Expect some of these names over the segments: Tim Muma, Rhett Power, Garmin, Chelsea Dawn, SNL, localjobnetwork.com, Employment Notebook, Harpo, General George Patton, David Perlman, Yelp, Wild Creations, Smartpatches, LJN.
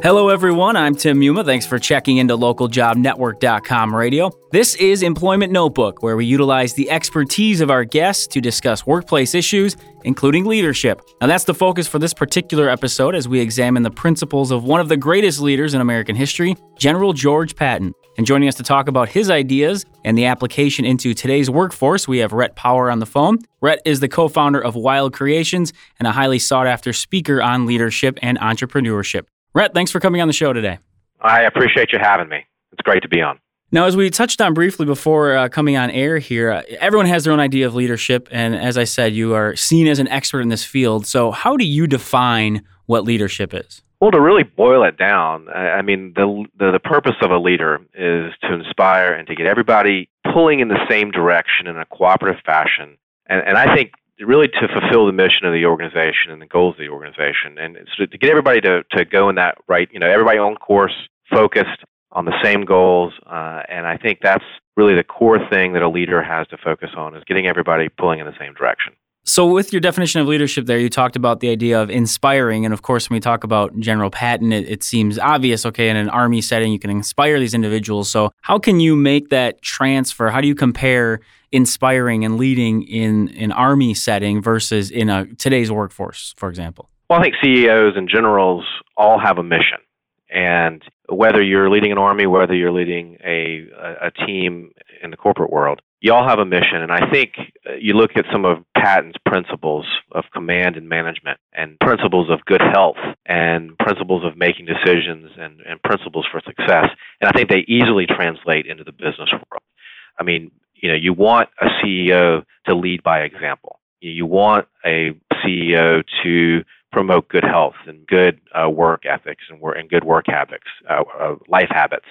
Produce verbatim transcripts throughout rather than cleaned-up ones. Hello everyone, I'm Tim Muma. Thanks for checking into local job network dot com radio. This is Employment Notebook, where we utilize the expertise of our guests to discuss workplace issues, including leadership. Now that's the focus for this particular episode as we examine the principles of one of the greatest leaders in American history, General George Patton. And joining us to talk about his ideas and the application into today's workforce, we have Rhett Power on the phone. Rhett is the co-founder of Wild Creations and a highly sought-after speaker on leadership and entrepreneurship. Rhett, thanks for coming on the show today. I appreciate you having me. It's great to be on. Now, as we touched on briefly before uh, coming on air here, uh, everyone has their own idea of leadership. And as I said, you are seen as an expert in this field. So how do you define what leadership is? Well, to really boil it down, I mean, the, the the purpose of a leader is to inspire and to get everybody pulling in the same direction in a cooperative fashion. And, and I think really to fulfill the mission of the organization and the goals of the organization. And so to get everybody to, to go in that right, you know, everybody on course, focused on the same goals. Uh, and I think that's really the core thing that a leader has to focus on is getting everybody pulling in the same direction. So with your definition of leadership there, you talked about the idea of inspiring. And of course, when we talk about General Patton, it, it seems obvious, okay, in an army setting, you can inspire these individuals. So how can you make that transfer? How do you compare inspiring and leading in an army setting versus in a today's workforce, for example? Well, I think C E Os and generals all have a mission. And whether you're leading an army, whether you're leading a, a, a team in the corporate world, you all have a mission, and I think you look at some of Patton's principles of command and management and principles of good health and principles of making decisions and, and principles for success, and I think they easily translate into the business world. I mean, you know, you want a C E O to lead by example. You want a C E O to promote good health and good uh, work ethics and, work, and good work habits, uh, uh, life habits.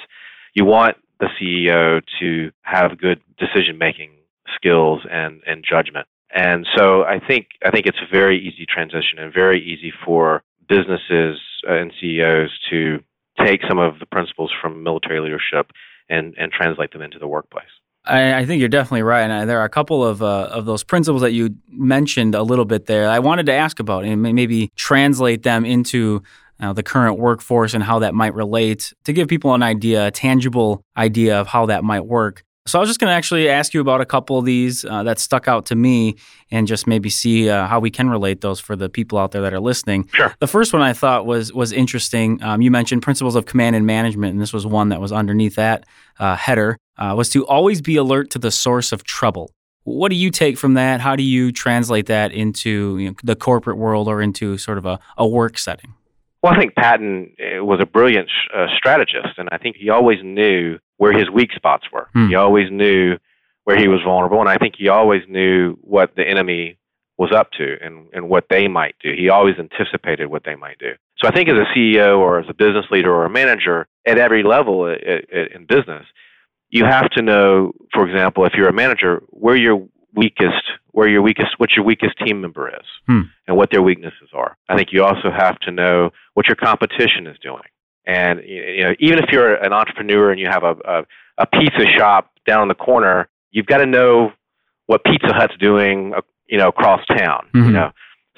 You want the C E O to have good decision-making skills and, and judgment. And so I think I think it's a very easy transition and very easy for businesses and C E Os to take some of the principles from military leadership and, and translate them into the workplace. I, I think you're definitely right. And I, there are a couple of uh, of those principles that you mentioned a little bit there I wanted to ask about and maybe translate them into Uh, the current workforce and how that might relate to give people an idea, a tangible idea of how that might work. So I was just going to actually ask you about a couple of these uh, that stuck out to me and just maybe see uh, how we can relate those for the people out there that are listening. Sure. The first one I thought was was interesting. Um, you mentioned principles of command and management, and this was one that was underneath that uh, header, uh, was to always be alert to the source of trouble. What do you take from that? How do you translate that into you know, the corporate world or into sort of a, a work setting? Well, I think Patton was a brilliant uh, strategist, and I think he always knew where his weak spots were. Mm. He always knew where he was vulnerable, and I think he always knew what the enemy was up to and, and what they might do. He always anticipated what they might do. So I think as a C E O or as a business leader or a manager at every level it, it, in business, you have to know, for example, if you're a manager, where your weakest, where your weakest, what your weakest team member is hmm. and what their weaknesses are. I think you also have to know what your competition is doing. And you know, even if you're an entrepreneur and you have a, a, a pizza shop down in the corner, you've got to know what Pizza Hut's doing, you know, across town. Mm-hmm. You know,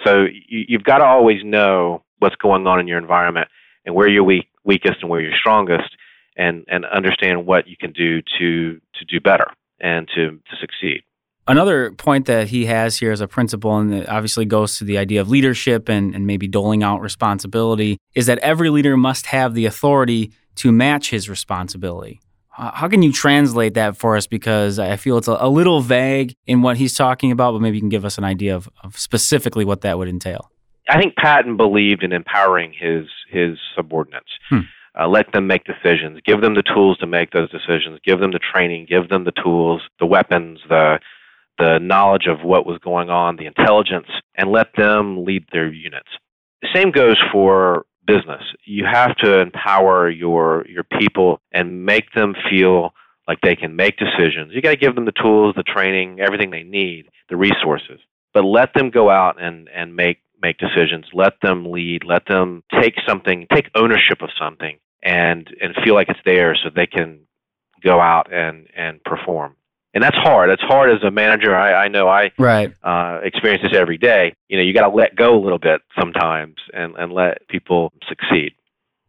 so you, you've got to always know what's going on in your environment and where you're weak, weakest and where you're strongest, and and understand what you can do to to do better and to, to succeed. Another point that he has here as a principle, and that obviously goes to the idea of leadership and, and maybe doling out responsibility, is that every leader must have the authority to match his responsibility. Uh, how can you translate that for us? Because I feel it's a, a little vague in what he's talking about, but maybe you can give us an idea of, of specifically what that would entail. I think Patton believed in empowering his, his subordinates. Hmm. Uh, let them make decisions. Give them the tools to make those decisions. Give them the training. Give them the tools, the weapons, the the knowledge of what was going on, the intelligence, and let them lead their units. The same goes for business. You have to empower your your people and make them feel like they can make decisions. You got to give them the tools, the training, everything they need, the resources. But let them go out and, and make, make decisions. Let them lead. Let them take something, take ownership of something and, and feel like it's theirs so they can go out and, and perform. And that's hard. That's hard as a manager. I, I know I right. uh, experience this every day. You know, you got to let go a little bit sometimes and, and let people succeed.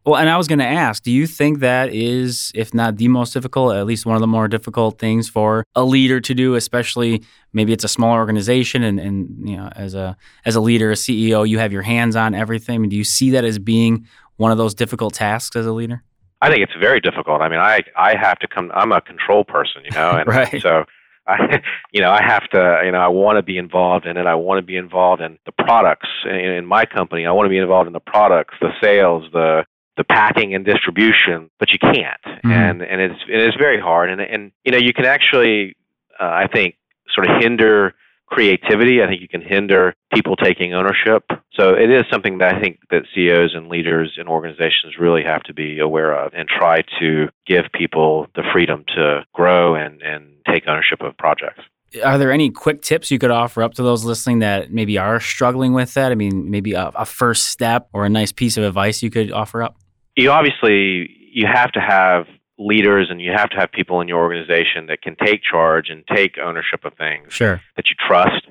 Well, and I was going to ask, do you think that is, if not the most difficult, at least one of the more difficult things for a leader to do, especially maybe it's a smaller organization and, and you know, as a as a leader, a C E O, you have your hands on everything. I mean, do you see that as being one of those difficult tasks as a leader? I think it's very difficult. I mean, I, I have to come, I'm a control person, you know, and right. so I, you know, I have to, you know, I want to be involved in it. I want to be involved in the products in, in my company. I want to be involved in the products, the sales, the, the packing and distribution, but you can't. Mm-hmm. And, and it's, it is very hard. And, and, you know, you can actually, uh, I think sort of hinder creativity. I think you can hinder people taking ownership. So it is something that I think that C E Os and leaders in organizations really have to be aware of and try to give people the freedom to grow and, and take ownership of projects. Are there any quick tips you could offer up to those listening that maybe are struggling with that? I mean, maybe a, a first step or a nice piece of advice you could offer up? You obviously, you have to have leaders and you have to have people in your organization that can take charge and take ownership of things sure. that you trust.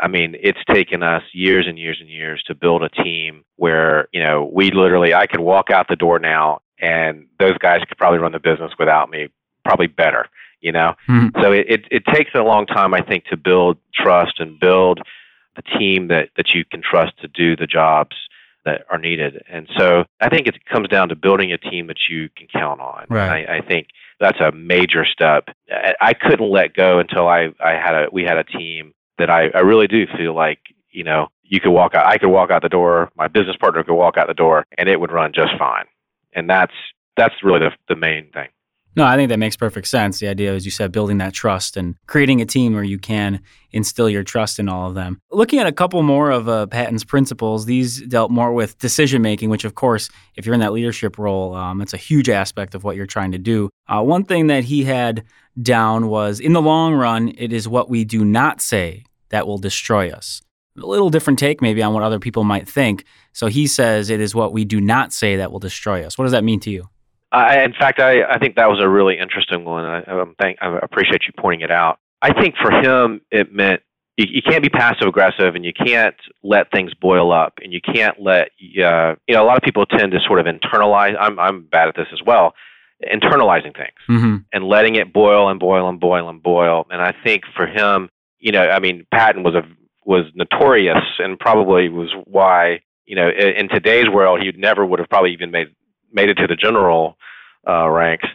I mean, it's taken us years and years and years to build a team where, you know, we literally, I could walk out the door now and those guys could probably run the business without me, probably better, you know? Mm-hmm. So it, it, it takes a long time, I think, to build trust and build a team that, that you can trust to do the jobs that are needed. And so I think it comes down to building a team that you can count on. Right. I, I think that's a major step. I, I couldn't let go until I, I had a, we had a team that I, I really do feel like, you know, you could walk out, I could walk out the door, my business partner could walk out the door and it would run just fine. And that's, that's really the, the main thing. No, I think that makes perfect sense. The idea, as you said, building that trust and creating a team where you can instill your trust in all of them. Looking at a couple more of uh, Patton's principles, these dealt more with decision-making, which, of course, if you're in that leadership role, um, it's a huge aspect of what you're trying to do. Uh, one thing that he had down was, in the long run, it is what we do not say that will destroy us. A little different take maybe on what other people might think. So he says it is what we do not say that will destroy us. What does that mean to you? I, in fact, I, I think that was a really interesting one. I, I'm thank, I appreciate you pointing it out. I think for him, it meant you, you can't be passive-aggressive and you can't let things boil up and you can't let, uh, you know, a lot of people tend to sort of internalize. I'm I'm bad at this as well, internalizing things mm-hmm. and letting it boil and boil and boil and boil. And I think for him, you know, I mean, Patton was, a, was notorious and probably was why, you know, in, in today's world, he never would have probably even made made it to the general uh, ranks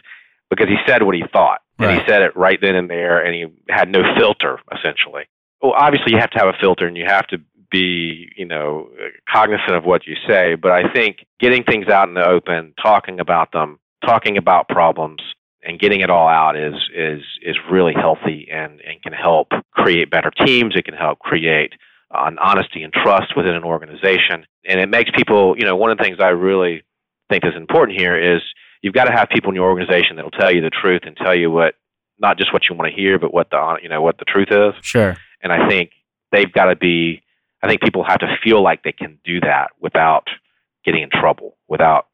because he said what he thought. And right. he said it right then and there, and he had no filter, essentially. Well, obviously, you have to have a filter, and you have to be, you know, cognizant of what you say. But I think getting things out in the open, talking about them, talking about problems, and getting it all out is is is really healthy and, and can help create better teams. It can help create an honesty and trust within an organization. And it makes people, you know, one of the things I really think is important here is you've got to have people in your organization that will tell you the truth and tell you what, not just what you want to hear, but what the, you know, what the truth is. Sure. And I think they've got to be, I think people have to feel like they can do that without getting in trouble, without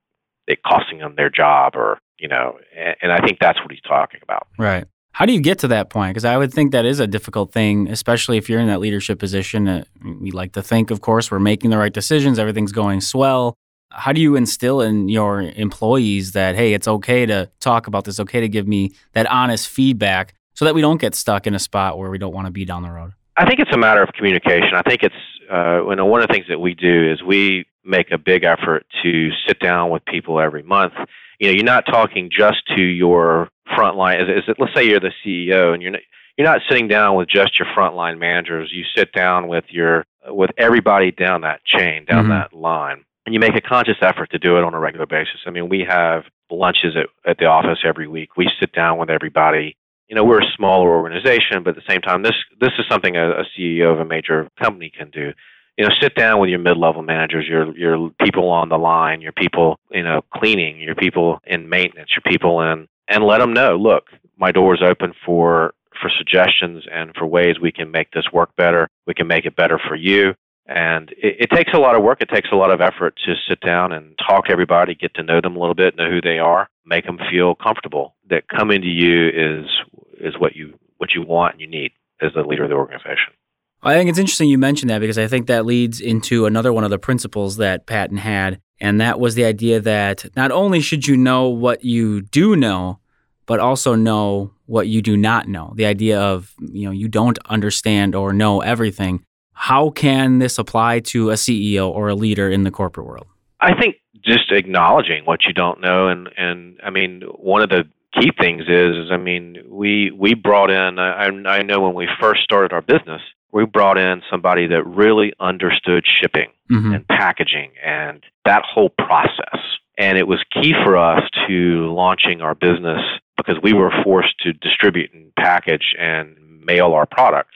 it costing them their job or, you know, and, and I think that's what he's talking about. Right. How do you get to that point? Because I would think that is a difficult thing, especially if you're in that leadership position. Uh, we like to think, of course, we're making the right decisions. Everything's going swell. How do you instill in your employees that, hey, it's okay to talk about this, okay to give me that honest feedback so that we don't get stuck in a spot where we don't want to be down the road? I think it's a matter of communication. I think it's, uh, you know, one of the things that we do is we make a big effort to sit down with people every month. You know, you're not talking just to your frontline. Is it, let's say you're the C E O and you're not, you're not sitting down with just your frontline managers. You sit down with your, with everybody down that chain, down mm-hmm. that line. And you make a conscious effort to do it on a regular basis. I mean, we have lunches at, at the office every week. We sit down with everybody. You know, we're a smaller organization, but at the same time, this this is something a, a C E O of a major company can do. You know, sit down with your mid-level managers, your your people on the line, your people, you know, cleaning, your people in maintenance, your people in, and let them know, look, my door is open for for suggestions and for ways we can make this work better. We can make it better for you. And it, it takes a lot of work. It takes a lot of effort to sit down and talk to everybody, get to know them a little bit, know who they are, make them feel comfortable. That coming to you is is what you what you want and you need as the leader of the organization. I think it's interesting you mentioned that, because I think that leads into another one of the principles that Patton had, and that was the idea that not only should you know what you do know, but also know what you do not know. The idea of, you know, you don't understand or know everything. How can this apply to a C E O or a leader in the corporate world? I think just acknowledging what you don't know. And, and I mean, one of the key things is, is I mean, we we brought in, I, I know when we first started our business, we brought in somebody that really understood shipping mm-hmm. and packaging and that whole process. And it was key for us to launching our business, because we were forced to distribute and package and mail our product.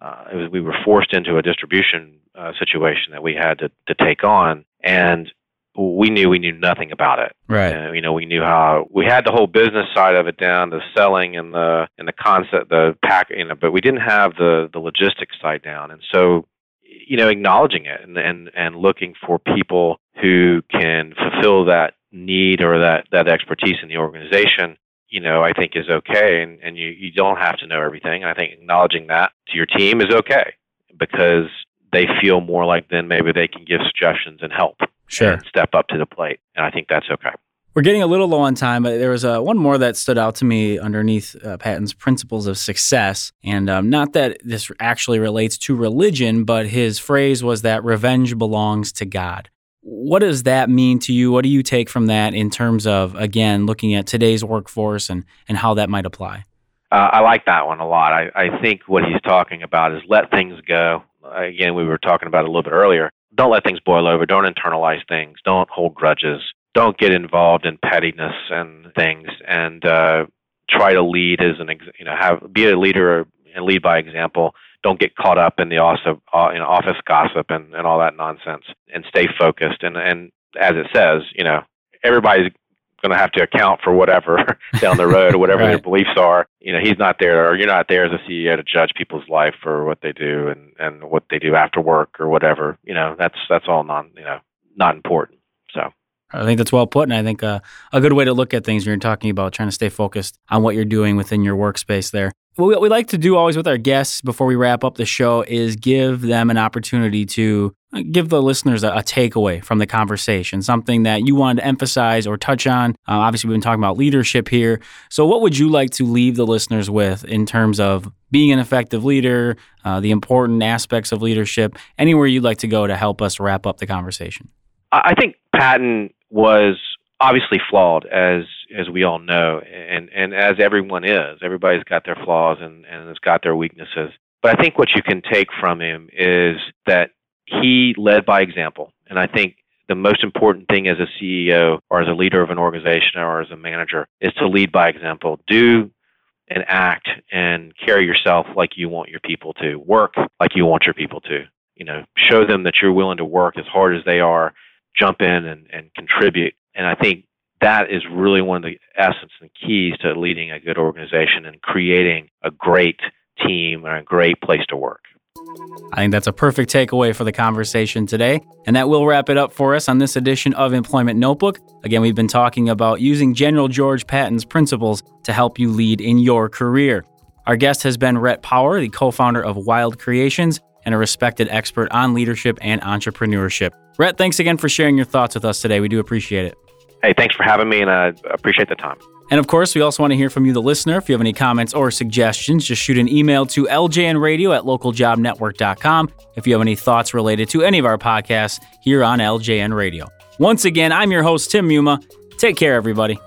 Uh, it was, we were forced into a distribution uh, situation that we had to, to take on, and we knew we knew nothing about it. Right. And, you know, we knew how we had the whole business side of it down, the selling and the and the concept, the pack, you know, but we didn't have the the logistics side down. And so, you know, acknowledging it and and, and looking for people who can fulfill that need or that, that expertise in the organization, you know, I think is okay. And, and you, you don't have to know everything. I think acknowledging that to your team is okay, because they feel more like then maybe they can give suggestions and help sure. and step up to the plate. And I think that's okay. We're getting a little low on time, but there was uh, one more that stood out to me underneath uh, Patton's principles of success. And um, not that this actually relates to religion, but his phrase was that revenge belongs to God. What does that mean to you? What do you take from that in terms of, again, looking at today's workforce and, and how that might apply? Uh, I like that one a lot. I, I think what he's talking about is let things go. Again, we were talking about it a little bit earlier. Don't let things boil over. Don't internalize things. Don't hold grudges. Don't get involved in pettiness and things. And uh, try to lead as an ex- you know have be a leader and lead by example. Don't get caught up in the also, uh, in office gossip and, and all that nonsense, and stay focused. And, and as it says, you know, everybody's going to have to account for whatever down the road or whatever right. their beliefs are. You know, he's not there or you're not there as a C E O to judge people's life or what they do and, and what they do after work or whatever. You know, that's that's all non you know not important. So I think that's well put, and I think uh, a good way to look at things when you're talking about trying to stay focused on what you're doing within your workspace there. What we like to do always with our guests before we wrap up the show is give them an opportunity to give the listeners a, a takeaway from the conversation, something that you wanted to emphasize or touch on. Uh, obviously, we've been talking about leadership here. So what would you like to leave the listeners with in terms of being an effective leader, uh, the important aspects of leadership, anywhere you'd like to go to help us wrap up the conversation? I think Patton was obviously flawed, as as we all know, and, and as everyone is. Everybody's got their flaws and, and has got their weaknesses. But I think what you can take from him is that he led by example. And I think the most important thing as a C E O or as a leader of an organization or as a manager is to lead by example. Do and act and carry yourself like you want your people to. Work like you want your people to. You know, show them that you're willing to work as hard as they are. Jump in and, and contribute. And I think that is really one of the essence and keys to leading a good organization and creating a great team and a great place to work. I think that's a perfect takeaway for the conversation today. And that will wrap it up for us on this edition of Employment Notebook. Again, we've been talking about using General George Patton's principles to help you lead in your career. Our guest has been Rhett Power, the co-founder of Wild Creations and a respected expert on leadership and entrepreneurship. Rhett, thanks again for sharing your thoughts with us today. We do appreciate it. Hey, thanks for having me, and I appreciate the time. And of course, we also want to hear from you, the listener. If you have any comments or suggestions, just shoot an email to L J N radio at local job network dot com if you have any thoughts related to any of our podcasts here on L J N Radio. Once again, I'm your host, Tim Muma. Take care, everybody.